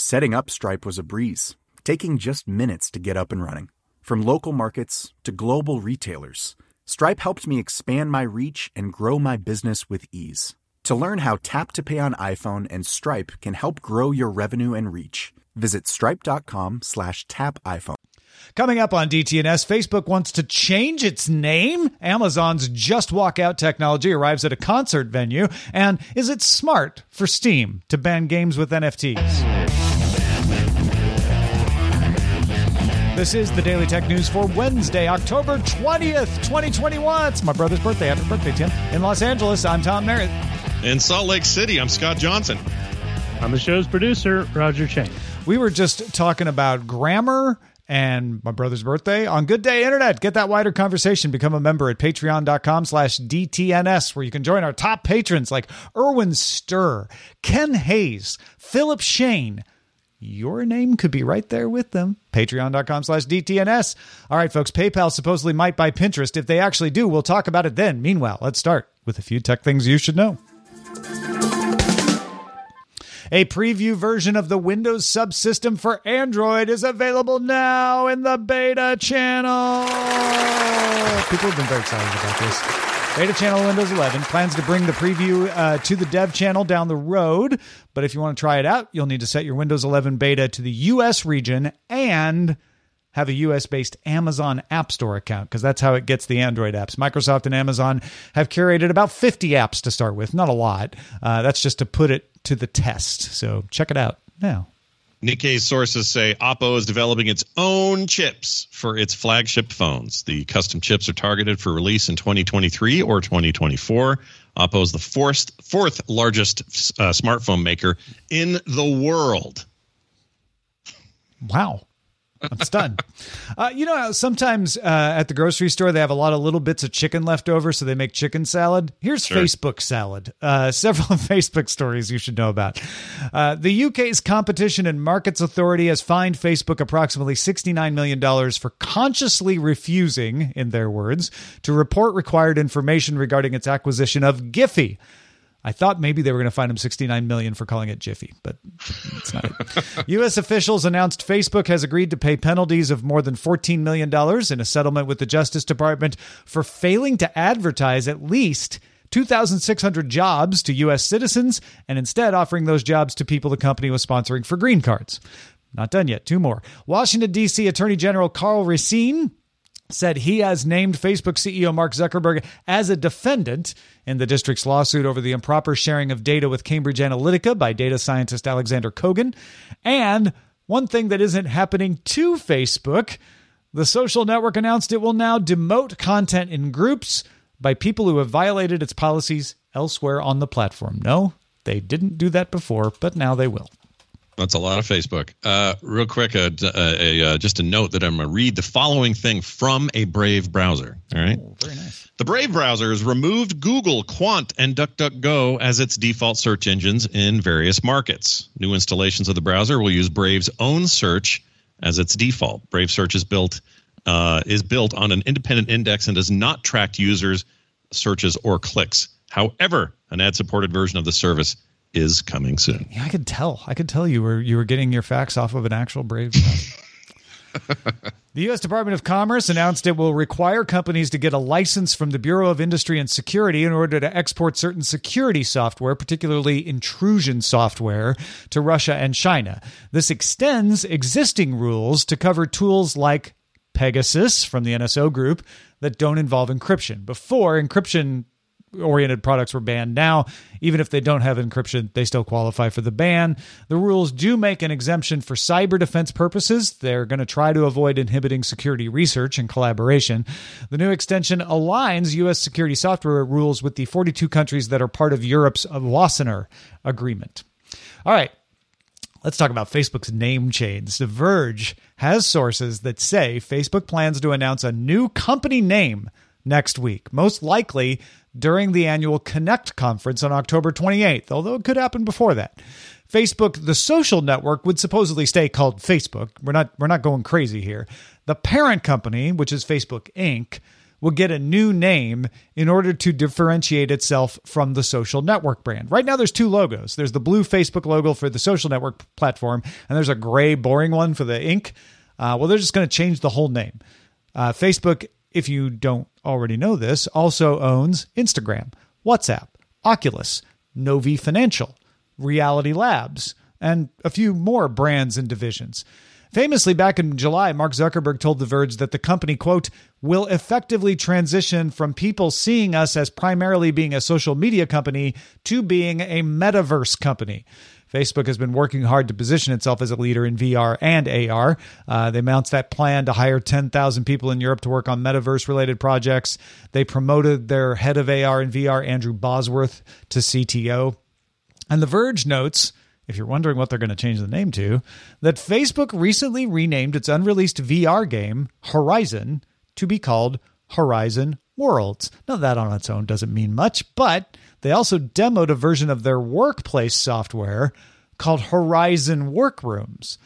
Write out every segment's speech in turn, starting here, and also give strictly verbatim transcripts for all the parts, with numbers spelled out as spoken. Setting up Stripe was a breeze, taking just minutes to get up and running. From local markets to global retailers, Stripe helped me expand my reach and grow my business with ease. To learn how Tap to Pay on iPhone and Stripe can help grow your revenue and reach, visit stripe dot com slash tap iPhone. Coming up on D T N S, Facebook wants to change its name. Amazon's Just Walk Out technology arrives at a concert venue. And is it smart for Steam to ban games with N F Ts? This is the Daily Tech News for Wednesday, October twentieth, twenty twenty-one. It's my brother's birthday. Happy birthday, Tim. In Los Angeles, I'm Tom Merritt. In Salt Lake City, I'm Scott Johnson. I'm the show's producer, Roger Chang. We were just talking about grammar and my brother's birthday on Good Day Internet. Get that wider conversation. Become a member at patreon dot com slash D T N S, where you can join our top patrons like Erwin Sturr, Ken Hayes, Philip Shane. Your name could be right there with them. Patreon dot com slash D T N S. All right, folks, PayPal supposedly might buy Pinterest. If they actually do, we'll talk about it then. Meanwhile, let's start with a few tech things you should know. A preview version of the Windows Subsystem for Android is available now in the beta channel. People have been very excited about this. Beta channel Windows eleven plans to bring the preview uh, to the dev channel down the road. But if you want to try it out, you'll need to set your Windows eleven beta to the U S region and have a U S-based Amazon App Store account, because that's how it gets the Android apps. Microsoft and Amazon have curated about fifty apps to start with. Not a lot. Uh, that's just to put it to the test. So check it out now. Nikkei sources say Oppo is developing its own chips for its flagship phones. The custom chips are targeted for release in twenty twenty-three or twenty twenty-four. Oppo is the fourth, fourth largest uh, smartphone maker in the world. Wow. I'm stunned. Uh, you know, sometimes uh, at the grocery store, they have a lot of little bits of chicken left over, so they make chicken salad. Here's sure. Facebook salad. Uh, several Facebook stories you should know about. Uh, the U K's Competition and Markets Authority has fined Facebook approximately sixty-nine million dollars for consciously refusing, in their words, to report required information regarding its acquisition of Giphy. I thought maybe they were going to fine him sixty-nine million dollars for calling it Giphy, but it's not it. U S officials announced Facebook has agreed to pay penalties of more than fourteen million dollars in a settlement with the Justice Department for failing to advertise at least two thousand six hundred jobs to U S citizens and instead offering those jobs to people the company was sponsoring for green cards. Not done yet. Two more. Washington, D C. Attorney General Carl Racine said he has named Facebook C E O Mark Zuckerberg as a defendant in the district's lawsuit over the improper sharing of data with Cambridge Analytica by data scientist Alexander Kogan. And one thing that isn't happening to Facebook, the social network announced it will now demote content in groups by people who have violated its policies elsewhere on the platform. No, they didn't do that before, but now they will. That's a lot of Facebook. Uh, real quick, uh, a, a, uh, just a note that I'm going to read the following thing from a Brave browser. All right. Oh, very nice. The Brave browser has removed Google, Quant, and DuckDuckGo as its default search engines in various markets. New installations of the browser will use Brave's own search as its default. Brave search is built uh, is built on an independent index and does not track users' searches or clicks. However, an ad-supported version of the service is coming soon. Yeah, I could tell. I could tell you were you were getting your facts off of an actual Brave. The U S Department of Commerce announced it will require companies to get a license from the Bureau of Industry and Security in order to export certain security software, particularly intrusion software, to Russia and China. This extends existing rules to cover tools like Pegasus from the N S O group that don't involve encryption. Before, encryption-oriented products were banned. Now, even if they don't have encryption, they still qualify for the ban. The rules do make an exemption for cyber defense purposes. They're going to try to avoid inhibiting security research and collaboration. The new extension aligns U S security software rules with the forty-two countries that are part of Europe's Wassenaar Agreement. All right. Let's talk about Facebook's name change. The Verge has sources that say Facebook plans to announce a new company name next week, most likely during the annual Connect conference on October twenty-eighth, although it could happen before that. Facebook, the social network, would supposedly stay called Facebook. We're not, we're not going crazy here. The parent company, which is Facebook Incorporated, will get a new name in order to differentiate itself from the social network brand. Right now, there's two logos. There's the blue Facebook logo for the social network platform, and there's a gray, boring one for the Incorporated. Uh, well, they're just going to change the whole name. Uh, Facebook, if you don't already know this, also owns Instagram, WhatsApp, Oculus, Novi Financial, Reality Labs, and a few more brands and divisions. Famously, back in July, Mark Zuckerberg told The Verge that the company, quote, will effectively transition from people seeing us as primarily being a social media company to being a metaverse company. Facebook has been working hard to position itself as a leader in V R and A R. Uh, they announced that plan to hire ten thousand people in Europe to work on metaverse-related projects. They promoted their head of A R and V R, Andrew Bosworth, to C T O. And The Verge notes, if you're wondering what they're going to change the name to, that Facebook recently renamed its unreleased V R game, Horizon, to be called Horizon Worlds. Now, that on its own doesn't mean much, but they also demoed a version of their workplace software called Horizon Workrooms.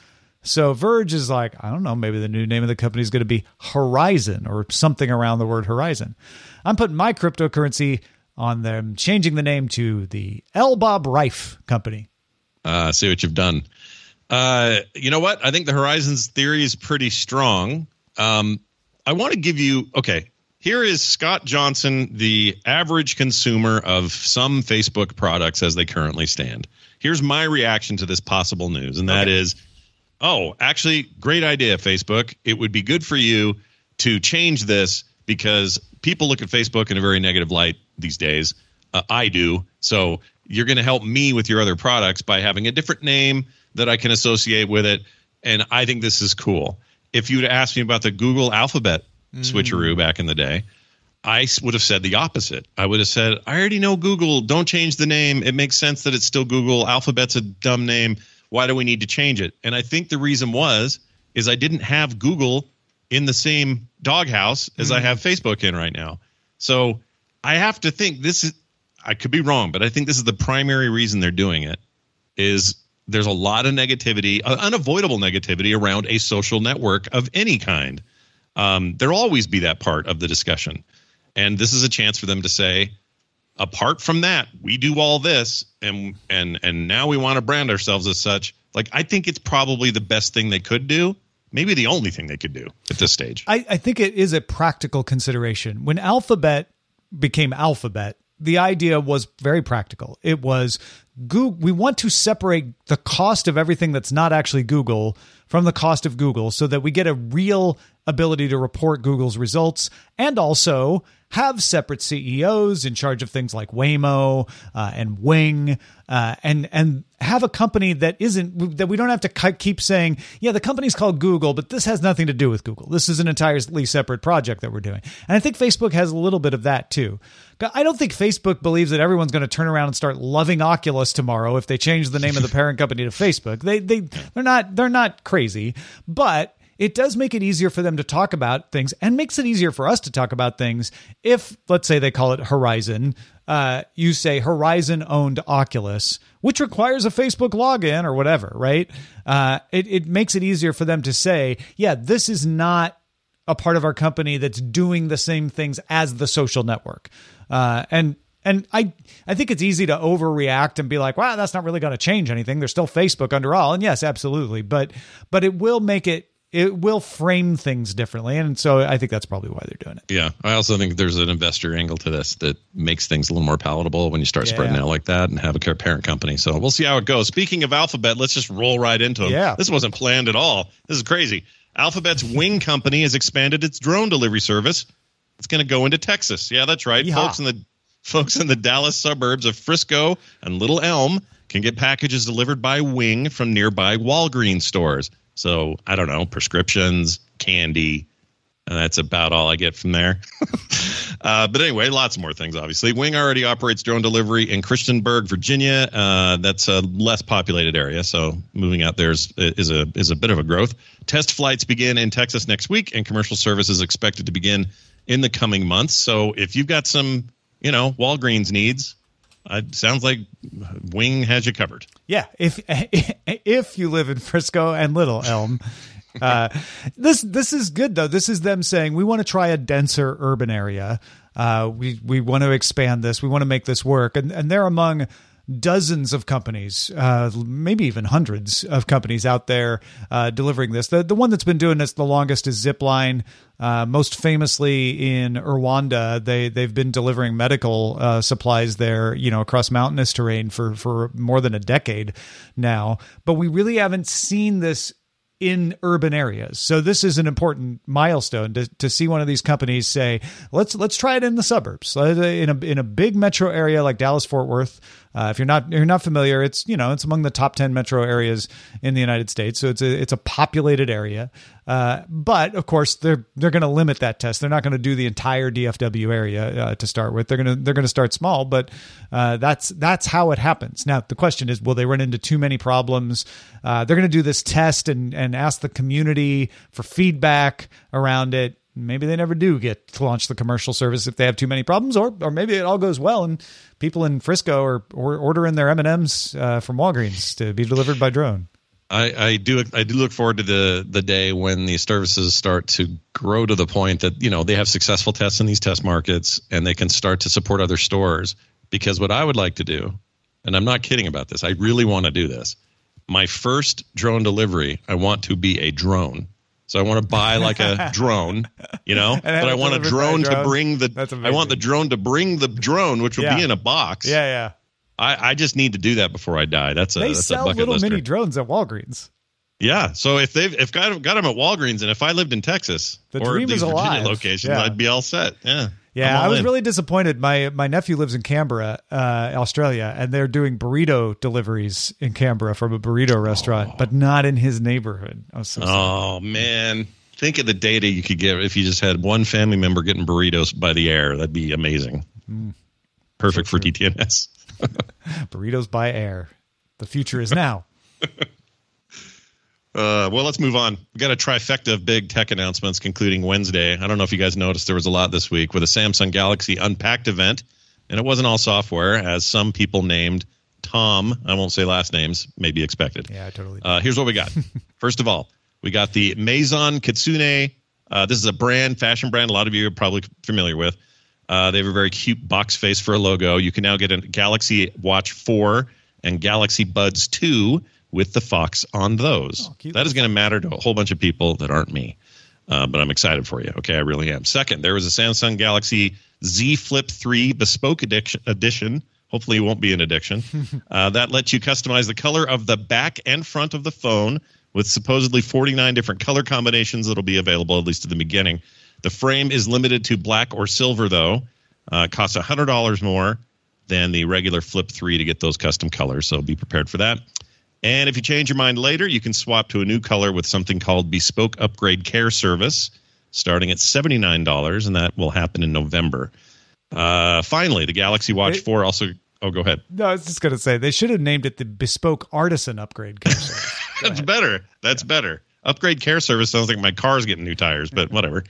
So Verge is like, I don't know, maybe the new name of the company is going to be Horizon or something around the word Horizon. I'm putting my cryptocurrency on them changing the name to the L. Bob Reif Company. Uh, see what you've done. Uh, you know what? I think the Horizons theory is pretty strong. Um, I want to give you, okay, here is Scott Johnson, the average consumer of some Facebook products as they currently stand. Here's my reaction to this possible news, and that okay. is, oh, actually, great idea, Facebook. It would be good for you to change this because people look at Facebook in a very negative light these days. Uh, I do. So you're going to help me with your other products by having a different name that I can associate with it. And I think this is cool. If you'd asked me about the Google Alphabet mm. switcheroo back in the day, I would have said the opposite. I would have said, I already know Google. Don't change the name. It makes sense that it's still Google. Alphabet's a dumb name. Why do we need to change it? And I think the reason was, is I didn't have Google in the same doghouse as mm. I have Facebook in right now. So I have to think this is, I could be wrong, but I think this is the primary reason they're doing it, is there's a lot of negativity, uh, unavoidable negativity around a social network of any kind. Um, there'll always be that part of the discussion. And this is a chance for them to say, apart from that, we do all this, and and and now we want to brand ourselves as such. Like, I think it's probably the best thing they could do. Maybe the only thing they could do at this stage. I, I think it is a practical consideration. When Alphabet became Alphabet, the idea was very practical. It was, Google, we want to separate the cost of everything that's not actually Google from the cost of Google so that we get a real ability to report Google's results and also have separate C E Os in charge of things like Waymo uh, and Wing uh, and and have a company that isn't, that we don't have to keep saying, yeah, the company's called Google, but this has nothing to do with Google. This is an entirely separate project that we're doing. And I think Facebook has a little bit of that too. I don't think Facebook believes that everyone's going to turn around and start loving Oculus tomorrow if they change the name of the parent company to Facebook. They they they're not they're not crazy, but it does make it easier for them to talk about things and makes it easier for us to talk about things. If, let's say they call it Horizon, uh, you say Horizon owned Oculus, which requires a Facebook login or whatever, right? Uh, it, it makes it easier for them to say, yeah, this is not a part of our company that's doing the same things as the social network. Uh, and and I, I think it's easy to overreact and be like, wow, that's not really going to change anything. They're still Facebook under all. And yes, absolutely. But but it will make it it will frame things differently. And so I think that's probably why they're doing it. Yeah. I also think there's an investor angle to this that makes things a little more palatable when you start yeah. spreading out like that and have a parent company. So we'll see how it goes. Speaking of Alphabet, let's just roll right into it. Yeah. This wasn't planned at all. This is crazy. Alphabet's Wing company has expanded its drone delivery service. It's going to go into Texas. Yeah, that's right. Yeehaw. Folks in the folks in the Dallas suburbs of Frisco and Little Elm can get packages delivered by Wing from nearby Walgreens stores. So, I don't know, prescriptions, candy, and that's about all I get from there. uh, but anyway, lots more things, obviously. Wing already operates drone delivery in Christiansburg, Virginia. Uh, that's a less populated area, so moving out there is, is, a, is a bit of a growth. Test flights begin in Texas next week, and commercial service is expected to begin in the coming months. So, if you've got some, you know, Walgreens needs... It sounds like Wing has you covered. Yeah, if if you live in Frisco and Little Elm, uh, this this is good though. This is them saying we want to try a denser urban area. Uh, we we want to expand this. We want to make this work, and and they're among dozens of companies, uh, maybe even hundreds of companies out there uh, delivering this. The the one that's been doing this the longest is Zipline. Uh, most famously in Rwanda, they, they've been delivering medical uh, supplies there, you know, across mountainous terrain for, for more than a decade now. But we really haven't seen this in urban areas. So this is an important milestone to, to see one of these companies say, let's let's try it in the suburbs, in a in a big metro area like Dallas-Fort Worth. Uh, if you're not you're not familiar, it's you know it's among the top ten metro areas in the United States. So it's a it's a populated area. Uh, but of course they're they're going to limit that test. They're not going to do the entire D F W area uh, to start with. They're gonna they're gonna start small, but uh, that's that's how it happens. Now the question is, will they run into too many problems? Uh, they're going to do this test and and ask the community for feedback around it. Maybe they never do get to launch the commercial service if they have too many problems, or or maybe it all goes well and people in Frisco are, are ordering their M and M's uh, from Walgreens to be delivered by drone. I, I do I do look forward to the the day when these services start to grow to the point that, you know, they have successful tests in these test markets and they can start to support other stores. Because what I would like to do, and I'm not kidding about this, I really want to do this. My first drone delivery, I want to be a drone. So I want to buy like a drone, you know, but I want a drone, drone to bring the, I want the drone to bring the drone, which will yeah. be in a box. Yeah, yeah. I, I just need to do that before I die. That's a, they that's sell a bucket little lister. Mini drones at Walgreens. Yeah. So if they've if got, got them at Walgreens and if I lived in Texas the or these Virginia alive. locations, yeah. I'd be all set. Yeah. Yeah, I was in. really disappointed. My my nephew lives in Canberra, uh, Australia, and they're doing burrito deliveries in Canberra from a burrito restaurant, oh. but not in his neighborhood. I was so oh, sad. man. Think of the data you could get if you just had one family member getting burritos by the air. That'd be amazing. Mm. Perfect so for D T N S. Burritos by air. The future is now. Uh, well, let's move on. We got a trifecta of big tech announcements concluding Wednesday. I don't know if you guys noticed there was a lot this week with a Samsung Galaxy Unpacked event, and it wasn't all software, as some people named Tom, I won't say last names, may be expected. Yeah, I totally. Uh, here's what we got. First of all, we got the Maison Kitsune. Uh, this is a brand, fashion brand, a lot of you are probably familiar with. Uh, they have a very cute box face for a logo. You can now get a Galaxy Watch four and Galaxy Buds two with the fox on those. Oh, that is going to matter to a whole bunch of people that aren't me. Uh, but I'm excited for you. Okay, I really am. Second, there was a Samsung Galaxy Z Flip three Bespoke Edition. Hopefully it won't be an addiction. uh, that lets you customize the color of the back and front of the phone with supposedly forty-nine different color combinations that will be available, at least at the beginning. The frame is limited to black or silver, though. Uh, it costs one hundred dollars more than the regular Flip three to get those custom colors, so be prepared for that. And if you change your mind later, you can swap to a new color with something called Bespoke Upgrade Care Service, starting at seventy-nine dollars, and that will happen in November. Uh, finally, the Galaxy Watch it, four also... Oh, go ahead. No, I was just going to say, they should have named it the Bespoke Artisan Upgrade Care Service. That's ahead. better. That's yeah. better. Upgrade Care Service sounds like my car's getting new tires, but whatever.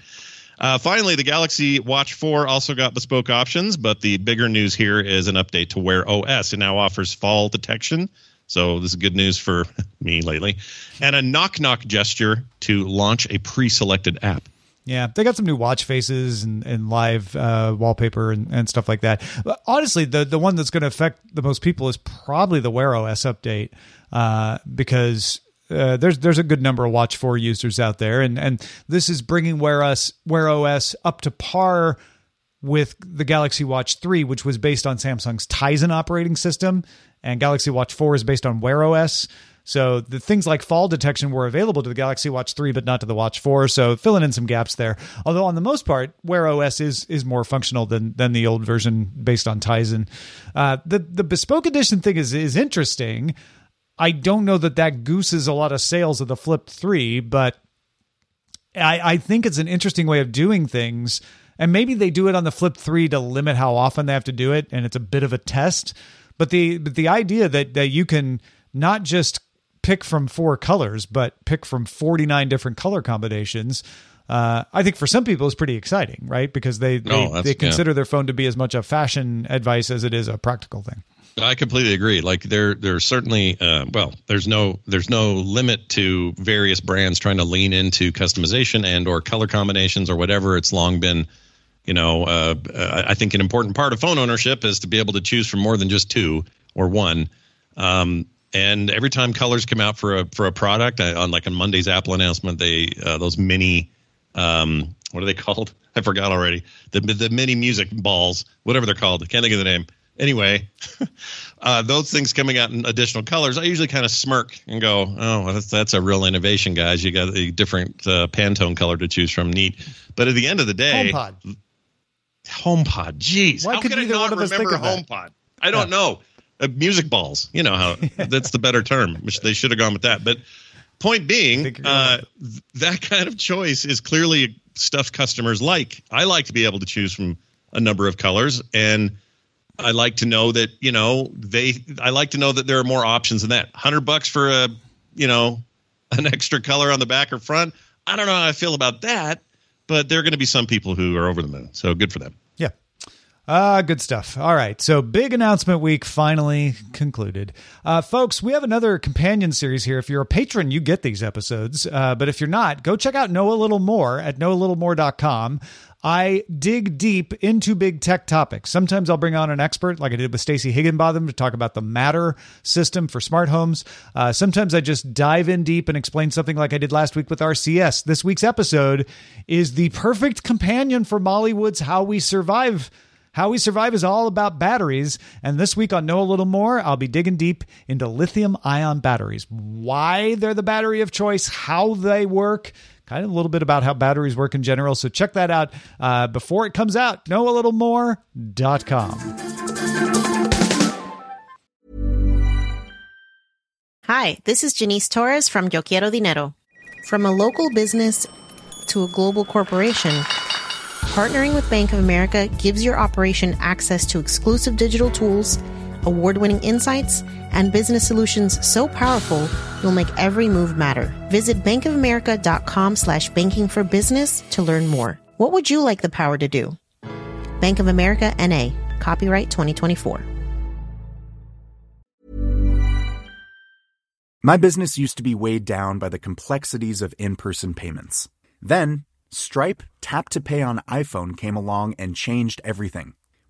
Uh, finally, the Galaxy Watch four also got bespoke options, but the bigger news here is an update to Wear O S. It now offers fall detection. So this is good news for me lately. And a knock-knock gesture to launch a pre-selected app. Yeah, they got some new watch faces and, and live uh, wallpaper and, and stuff like that. But honestly, the, the one that's going to affect the most people is probably the Wear O S update uh, because uh, there's there's a good number of Watch four users out there, and and this is bringing Wear O S, Wear O S up to par with the Galaxy Watch three, which was based on Samsung's Tizen operating system, and Galaxy Watch four is based on Wear O S. So the things like fall detection were available to the Galaxy Watch three, but not to the Watch four. So filling in some gaps there. Although on the most part, Wear O S is is more functional than than the old version based on Tizen. Uh, the the bespoke edition thing is is interesting. I don't know that that gooses a lot of sales of the Flip three, but I, I think it's an interesting way of doing things. And maybe they do it on the Flip three to limit how often they have to do it, and it's a bit of a test. But the but the idea that that you can not just pick from four colors, but pick from forty-nine different color combinations, uh, I think for some people is pretty exciting, right? Because they, they, oh, they consider yeah. their phone to be as much a fashion advice as it is a practical thing. I completely agree. Like there, there's certainly, uh, well, there's no, there's no limit to various brands trying to lean into customization and or color combinations or whatever. It's long been, you know, uh, I think an important part of phone ownership is to be able to choose from more than just two or one. Um, And every time colors come out for a for a product, I, on like on Monday's Apple announcement, they uh, those mini, um, what are they called? I forgot already. The the mini music balls, whatever they're called. I can't think of the name. Anyway, uh, those things coming out in additional colors, I usually kind of smirk and go, "Oh, that's that's a real innovation, guys. You got a different uh, Pantone color to choose from. Neat." But at the end of the day, HomePod, HomePod. Jeez, why could either one of us think of HomePod? That? I don't yeah. know. Uh, music balls, you know how that's the better term, which they should have gone with that. But point being, uh, th- that kind of choice is clearly stuff customers like. I like to be able to choose from a number of colors, and I like to know that, you know, they, I like to know that there are more options than that. one hundred bucks for a, you know, an extra color on the back or front. I don't know how I feel about that, but there are going to be some people who are over the moon. So good for them. Yeah. Ah, uh, good stuff. All right. So big announcement week finally concluded. Uh, folks, we have another companion series here. If you're a patron, you get these episodes. Uh, but if you're not, go check out Know a Little More at know a little more dot com. I dig deep into big tech topics. Sometimes I'll bring on an expert, like I did with Stacey Higginbotham, to talk about the Matter system for smart homes. Uh, sometimes I just dive in deep and explain something like I did last week with R C S. This week's episode is the perfect companion for Molly Wood's How We Survive. How We Survive is all about batteries, and this week on Know a Little More, I'll be digging deep into lithium-ion batteries, why they're the battery of choice, how they work, kind of a little bit about how batteries work in general, so check that out uh, before it comes out, know a little more dot com. Hi, this is Janice Torres from Yo Quiero Dinero. From a local business to a global corporation, partnering with Bank of America gives your operation access to exclusive digital tools, award-winning insights, and business solutions so powerful, you'll make every move matter. Visit bankofamerica.com slash banking for business to learn more. What would you like the power to do? Bank of America, N A Copyright twenty twenty-four. My business used to be weighed down by the complexities of in-person payments. Then Stripe Tap to Pay on iPhone came along and changed everything.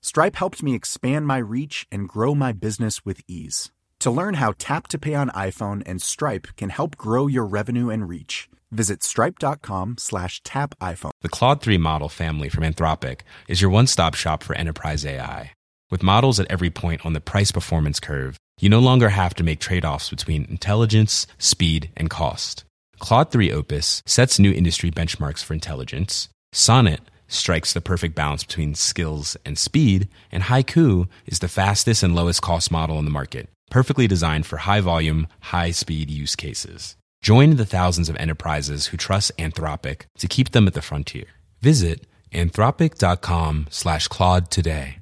Stripe helped me expand my reach and grow my business with ease. To learn how Tap to Pay on iPhone and Stripe can help grow your revenue and reach, visit stripe.com slash tap iPhone. The Claude three model family from Anthropic is your one-stop shop for enterprise A I. With models at every point on the price-performance curve, you no longer have to make trade-offs between intelligence, speed, and cost. Claude three Opus sets new industry benchmarks for intelligence. Sonnet strikes the perfect balance between skills and speed, and Haiku is the fastest and lowest cost model on the market, perfectly designed for high-volume, high-speed use cases. Join the thousands of enterprises who trust Anthropic to keep them at the frontier. Visit anthropic.com slash Claude today.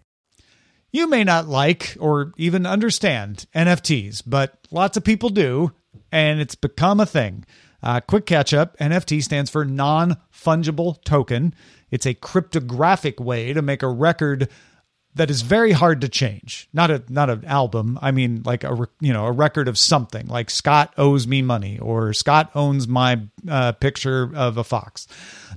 You may not like or even understand N F Ts, but lots of people do, and it's become a thing. Uh, quick catch up, N F T stands for non-fungible token. It's a cryptographic way to make a record that is very hard to change. Not a not an album. I mean, like a you know a record of something. Like Scott owes me money, or Scott owns my uh, picture of a fox.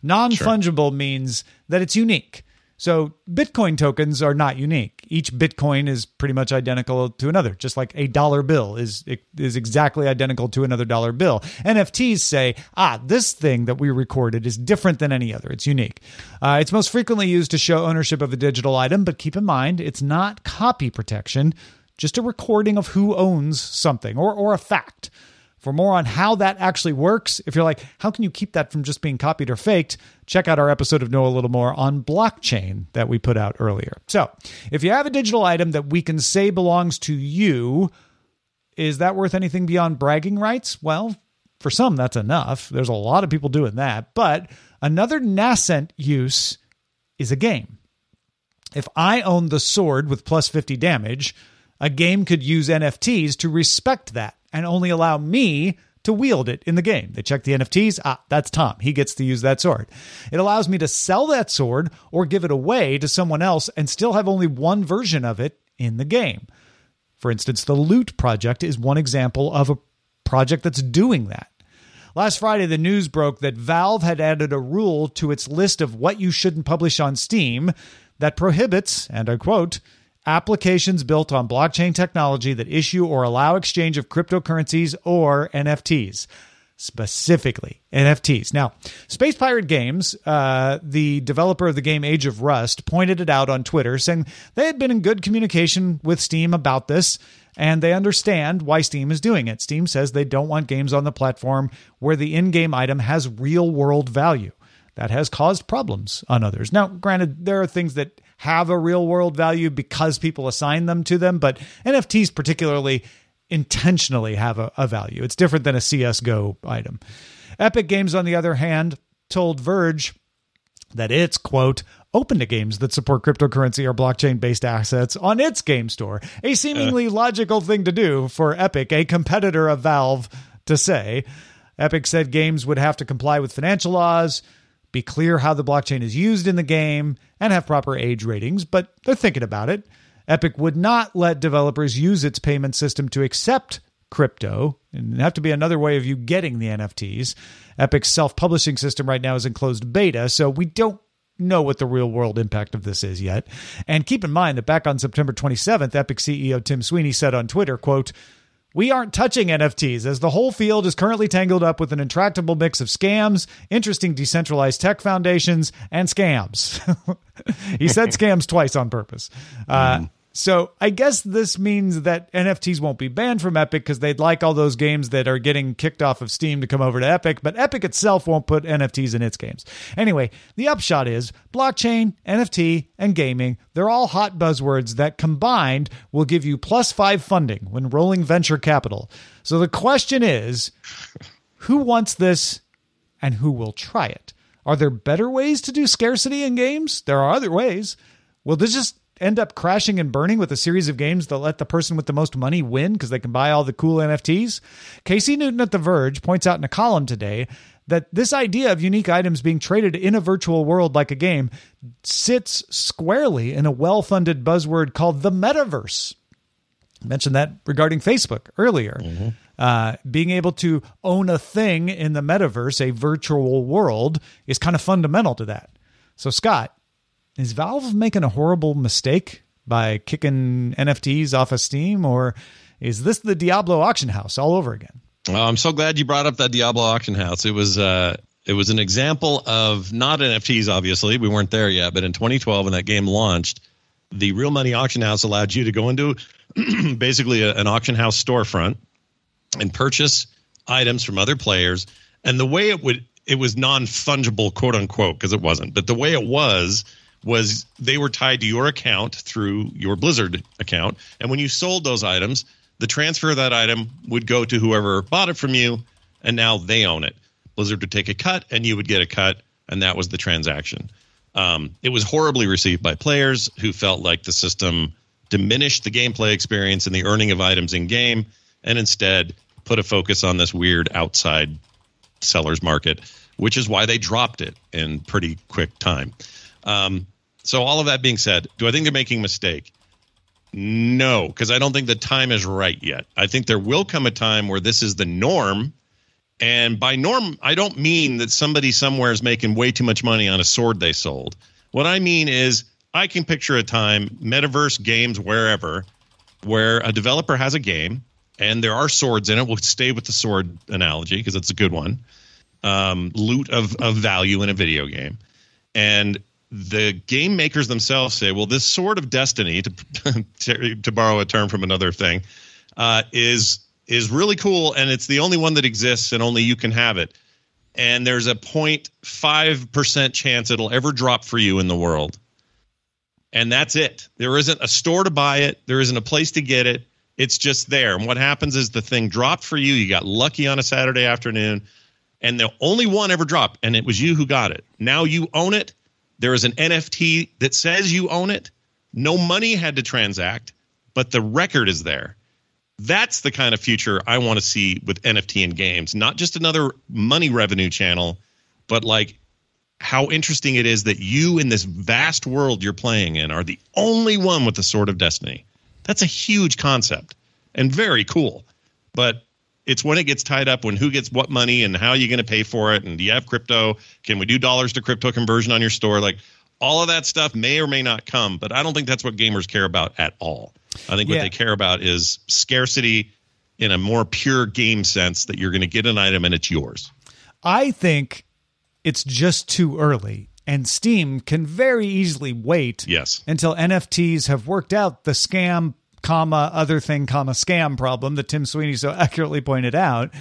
Non-fungible sure. means that it's unique. So Bitcoin tokens are not unique. Each Bitcoin is pretty much identical to another, just like a dollar bill is is exactly identical to another dollar bill. N F Ts say, ah, this thing that we recorded is different than any other. It's unique. Uh, it's most frequently used to show ownership of a digital item, but keep in mind, it's not copy protection, just a recording of who owns something or or a fact. For more on how that actually works, if you're like, how can you keep that from just being copied or faked, check out our episode of Know a Little More on blockchain that we put out earlier. So if you have a digital item that we can say belongs to you, is that worth anything beyond bragging rights? Well, for some, that's enough. There's a lot of people doing that. But another nascent use is a game. If I own the sword with plus fifty damage, a game could use N F Ts to respect that and only allow me to wield it in the game. They check the N F Ts. Ah, that's Tom. He gets to use that sword. It allows me to sell that sword or give it away to someone else and still have only one version of it in the game. For instance, the Loot Project is one example of a project that's doing that. Last Friday, the news broke that Valve had added a rule to its list of what you shouldn't publish on Steam that prohibits, and I quote, applications built on blockchain technology that issue or allow exchange of cryptocurrencies or N F Ts, specifically N F Ts. Now, Space Pirate Games, uh, the developer of the game Age of Rust, pointed it out on Twitter, saying they had been in good communication with Steam about this, and they understand why Steam is doing it. Steam says they don't want games on the platform where the in-game item has real-world value. That has caused problems on others. Now, granted, there are things that have a real-world value because people assign them to them, but N F Ts particularly intentionally have a, a value. It's different than a C S G O item. Epic Games, on the other hand, told Verge that it's, quote, open to games that support cryptocurrency or blockchain-based assets on its game store, a seemingly uh. logical thing to do for Epic, a competitor of Valve, to say. Epic said games would have to comply with financial laws, be clear how the blockchain is used in the game, and have proper age ratings, but they're thinking about it. Epic would not let developers use its payment system to accept crypto, and it'd have to be another way of you getting the N F Ts. Epic's self-publishing system right now is in closed beta, so we don't know what the real-world impact of this is yet. And keep in mind that back on September twenty-seventh, Epic C E O Tim Sweeney said on Twitter, quote, we aren't touching N F Ts as the whole field is currently tangled up with an intractable mix of scams, interesting decentralized tech foundations, and scams. He said scams twice on purpose. Uh, mm. So I guess this means that N F Ts won't be banned from Epic because they'd like all those games that are getting kicked off of Steam to come over to Epic, but Epic itself won't put N F Ts in its games. Anyway, the upshot is blockchain, N F T, and gaming, they're all hot buzzwords that combined will give you plus five funding when rolling venture capital. So the question is, who wants this and who will try it? Are there better ways to do scarcity in games? There are other ways. Well, this just end up crashing and burning with a series of games that let the person with the most money win because they can buy all the cool N F Ts? Casey Newton at The Verge points out in a column today that this idea of unique items being traded in a virtual world like a game sits squarely in a well-funded buzzword called the metaverse. I mentioned that regarding Facebook earlier. Mm-hmm. Uh, being able to own a thing in the metaverse, a virtual world, is kind of fundamental to that. So, Scott, is Valve making a horrible mistake by kicking N F Ts off of Steam, or is this the Diablo auction house all over again? Well, I'm so glad you brought up that Diablo auction house. It was uh, it was an example of not N F Ts, obviously. We weren't there yet, but in twenty twelve, when that game launched, the Real Money Auction House allowed you to go into basically a, an auction house storefront and purchase items from other players. And the way it would, it was non-fungible, quote-unquote, because it wasn't, but the way it was was they were tied to your account through your Blizzard account. And when you sold those items, the transfer of that item would go to whoever bought it from you, and now they own it. Blizzard would take a cut, and you would get a cut, and that was the transaction. Um, it was horribly received by players who felt like the system diminished the gameplay experience and the earning of items in-game, and instead put a focus on this weird outside seller's market, which is why they dropped it in pretty quick time. Um, so all of that being said, do I think they're making a mistake? No, because I don't think the time is right yet. I think there will come a time where this is the norm. And by norm, I don't mean that somebody somewhere is making way too much money on a sword they sold. What I mean is I can picture a time, metaverse games, wherever, where a developer has a game and there are swords in it. We'll stay with the sword analogy because it's a good one. Um, loot of, of value in a video game. And the game makers themselves say, well, this sword of destiny, to to, to borrow a term from another thing, uh, is is really cool, and it's the only one that exists, and only you can have it. And there's a zero point five percent chance it'll ever drop for you in the world. And that's it. There isn't a store to buy it. There isn't a place to get it. It's just there. And what happens is the thing dropped for you. You got lucky on a Saturday afternoon, and the only one ever dropped, and it was you who got it. Now you own it. There is an N F T that says you own it. No money had to transact, but the record is there. That's the kind of future I want to see with N F T and games, not just another money revenue channel, but like how interesting it is that you in this vast world you're playing in are the only one with the sword of destiny. That's a huge concept and very cool, but it's when it gets tied up when who gets what money and how you're going to pay for it. And do you have crypto? Can we do dollars to crypto conversion on your store? Like all of that stuff may or may not come, but I don't think that's what gamers care about at all. I think what yeah. they care about is scarcity in a more pure game sense that you're going to get an item and it's yours. I think it's just too early and Steam can very easily wait yes. until N F Ts have worked out the scam comma, other thing, comma, scam problem that Tim Sweeney so accurately pointed out.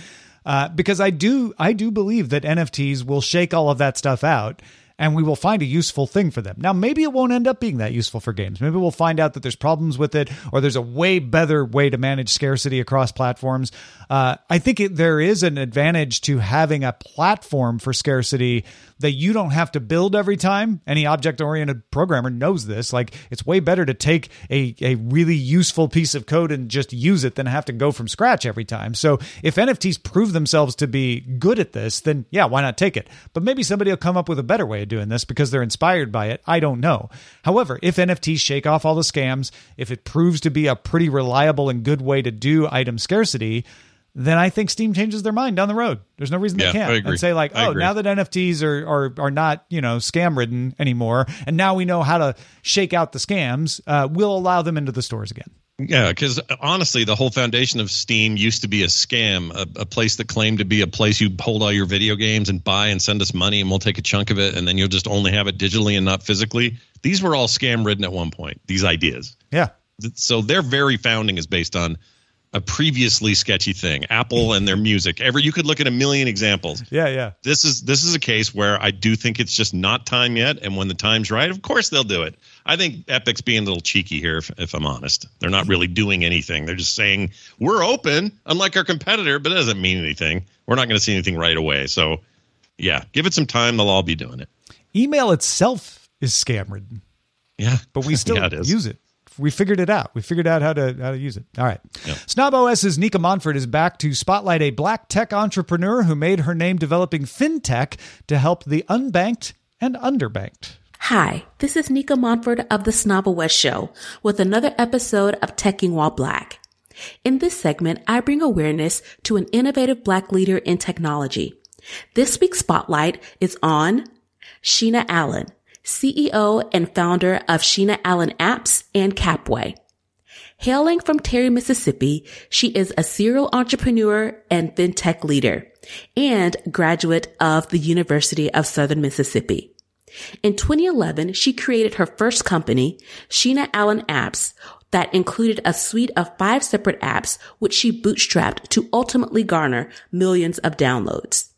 Uh, because I do, I do believe that N F Ts will shake all of that stuff out and we will find a useful thing for them. Now, maybe it won't end up being that useful for games. Maybe we'll find out that there's problems with it or there's a way better way to manage scarcity across platforms. Uh, I think it, there is an advantage to having a platform for scarcity that you don't have to build every time. Any object-oriented programmer knows this. Like, it's way better to take a, a really useful piece of code and just use it than have to go from scratch every time. So if N F Ts prove themselves to be good at this, then yeah, why not take it? But maybe somebody will come up with a better way of doing this because they're inspired by it. I don't know. However, if N F Ts shake off all the scams, if it proves to be a pretty reliable and good way to do item scarcity, then I think Steam changes their mind down the road. There's no reason yeah, they can't and say like, oh, now that N F Ts are are are not, you know, scam ridden anymore, and now we know how to shake out the scams, uh, we'll allow them into the stores again. Yeah, because honestly, the whole foundation of Steam used to be a scam, a, a place that claimed to be a place you hold all your video games and buy and send us money and we'll take a chunk of it and then you'll just only have it digitally and not physically. These were all scam ridden at one point, these ideas. Yeah. So their very founding is based on a previously sketchy thing, Apple and their music. Every you could look at a million examples. Yeah, yeah. This is this is a case where I do think it's just not time yet. And when the time's right, of course they'll do it. I think Epic's being a little cheeky here, if, if I'm honest. They're not really doing anything. They're just saying we're open, unlike our competitor, but it doesn't mean anything. We're not going to see anything right away. So, yeah, give it some time. They'll all be doing it. Email itself is scam ridden. Yeah, but we still yeah, it is. use it. We figured it out. We figured out how to how to use it. All right. Yep. SnobOS's Nika Monfort is back to spotlight a black tech entrepreneur who made her name developing fintech to help the unbanked and underbanked. Hi, this is Nika Monfort of The SnobOS Show with another episode of Teching While Black. In this segment, I bring awareness to an innovative black leader in technology. This week's spotlight is on Sheena Allen, C E O and founder of Sheena Allen Apps and Capway. Hailing from Terry, Mississippi, she is a serial entrepreneur and fintech leader and graduate of the University of Southern Mississippi. In twenty eleven, she created her first company, Sheena Allen Apps, that included a suite of five separate apps, which she bootstrapped to ultimately garner millions of downloads.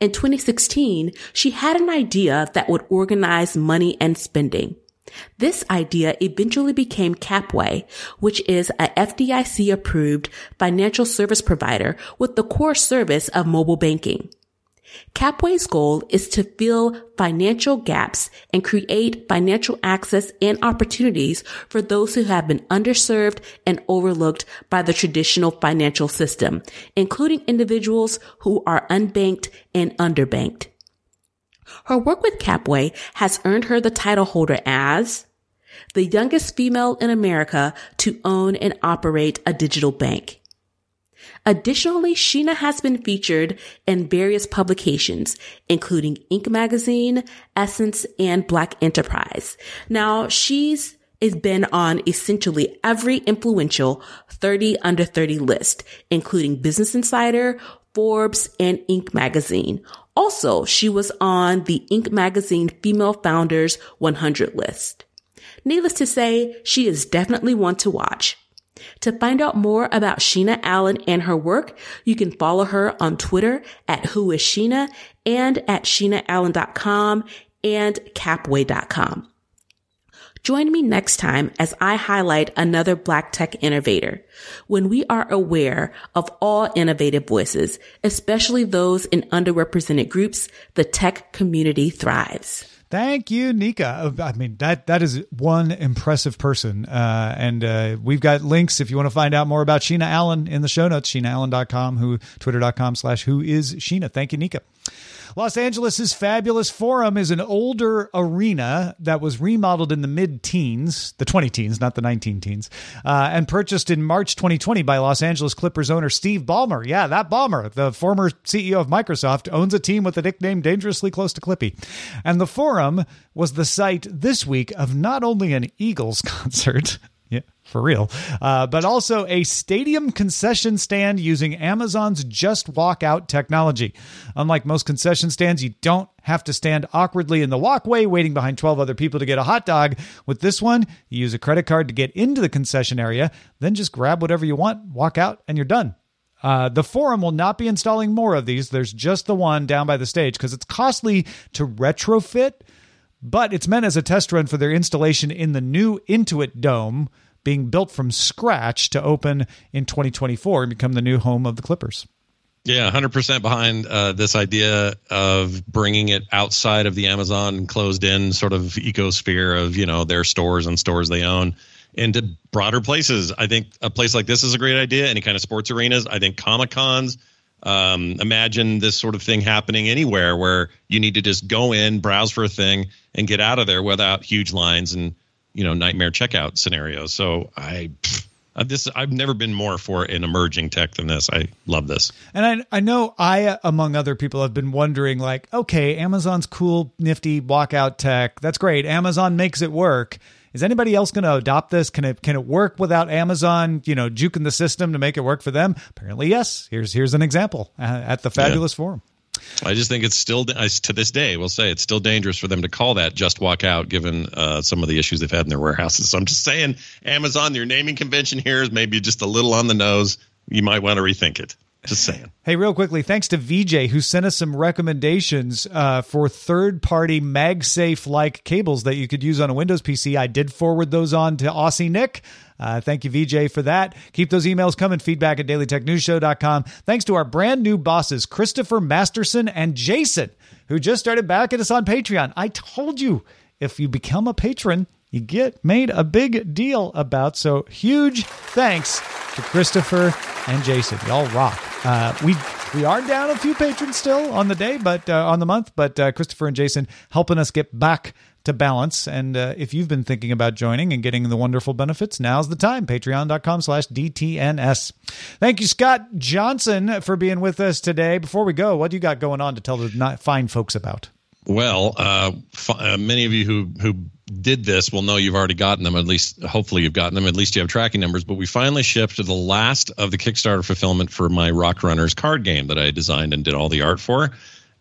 In twenty sixteen, she had an idea that would organize money and spending. This idea eventually became Capway, which is a F D I C-approved financial service provider with the core service of mobile banking. Capway's goal is to fill financial gaps and create financial access and opportunities for those who have been underserved and overlooked by the traditional financial system, including individuals who are unbanked and underbanked. Her work with Capway has earned her the title holder as the youngest female in America to own and operate a digital bank. Additionally, Sheena has been featured in various publications, including Inc Magazine, Essence, and Black Enterprise. Now, she's has been on essentially every influential thirty under thirty list, including Business Insider, Forbes, and Inc Magazine. Also, she was on the Inc Magazine Female Founders one hundred list. Needless to say, she is definitely one to watch. To find out more about Sheena Allen and her work, you can follow her on Twitter at whoisSheena and at sheena allen dot com and capway dot com. Join me next time as I highlight another Black tech innovator. When we are aware of all innovative voices, especially those in underrepresented groups, the tech community thrives. Thank you, Nika. I mean, that that is one impressive person. Uh, and uh, we've got links if you want to find out more about Sheena Allen in the show notes, sheena allen dot com, who, twitter dot com slash who is Sheena. Thank you, Nika. Los Angeles' Fabulous Forum is an older arena that was remodeled in the mid-teens, the twenty-teens, not the nineteen-teens, uh, and purchased in March twenty twenty by Los Angeles Clippers owner Steve Ballmer. Yeah, that Ballmer, the former C E O of Microsoft, owns a team with the nickname Dangerously Close to Clippy. And the Forum was the site this week of not only an Eagles concert... Yeah, for real. Uh, but also a stadium concession stand using Amazon's Just Walk Out technology. Unlike most concession stands, you don't have to stand awkwardly in the walkway waiting behind twelve other people to get a hot dog. With this one, you use a credit card to get into the concession area, then just grab whatever you want, walk out, and you're done. Uh, the Forum will not be installing more of these. There's just the one down by the stage because it's costly to retrofit. But it's meant as a test run for their installation in the new Intuit Dome, being built from scratch to open in twenty twenty-four and become the new home of the Clippers. Yeah, one hundred percent behind uh, this idea of bringing it outside of the Amazon closed-in sort of ecosphere of, you know, their stores and stores they own into broader places. I think a place like this is a great idea. Any kind of sports arenas, I think Comic-Cons. Um, imagine this sort of thing happening anywhere where you need to just go in, browse for a thing, and get out of there without huge lines and, you know, nightmare checkout scenarios. So I, I've this I've never been more for an emerging tech than this. I love this. And I I know I, among other people, have been wondering like, okay, Amazon's cool, nifty walkout tech. That's great. Amazon makes it work. Is anybody else going to adopt this? Can it can it work without Amazon, you know, juking the system to make it work for them? Apparently, yes. Here's here's an example at the Fabulous yeah. Forum. I just think it's still, to this day, we'll say it's still dangerous for them to call that Just Walk Out, given uh, some of the issues they've had in their warehouses. So I'm just saying, Amazon, your naming convention here is maybe just a little on the nose. You might want to rethink it. Just saying. Hey, real quickly, thanks to Vijay, who sent us some recommendations uh, for third-party MagSafe-like cables that you could use on a Windows P C. I did forward those on to Aussie Nick. Uh, thank you, Vijay, for that. Keep those emails coming. Feedback at daily tech news show dot com. Thanks to our brand new bosses, Christopher Masterson and Jason, who just started back at us on Patreon. I told you, if you become a patron, you get made a big deal about. So huge thanks to Christopher and Jason. Y'all rock. Uh, we we are down a few patrons still on the day, but uh, on the month. But uh, Christopher and Jason helping us get back to balance. And uh, if you've been thinking about joining and getting the wonderful benefits, now's the time. Patreon dot com slash D T N S. Thank you, Scott Johnson, for being with us today. Before we go, what do you got going on to tell the fine folks about? Well, uh, f- uh, many of you who, who did this will know you've already gotten them, at least hopefully you've gotten them, at least you have tracking numbers, but we finally shipped to the last of the Kickstarter fulfillment for my Rock Runners card game that I designed and did all the art for.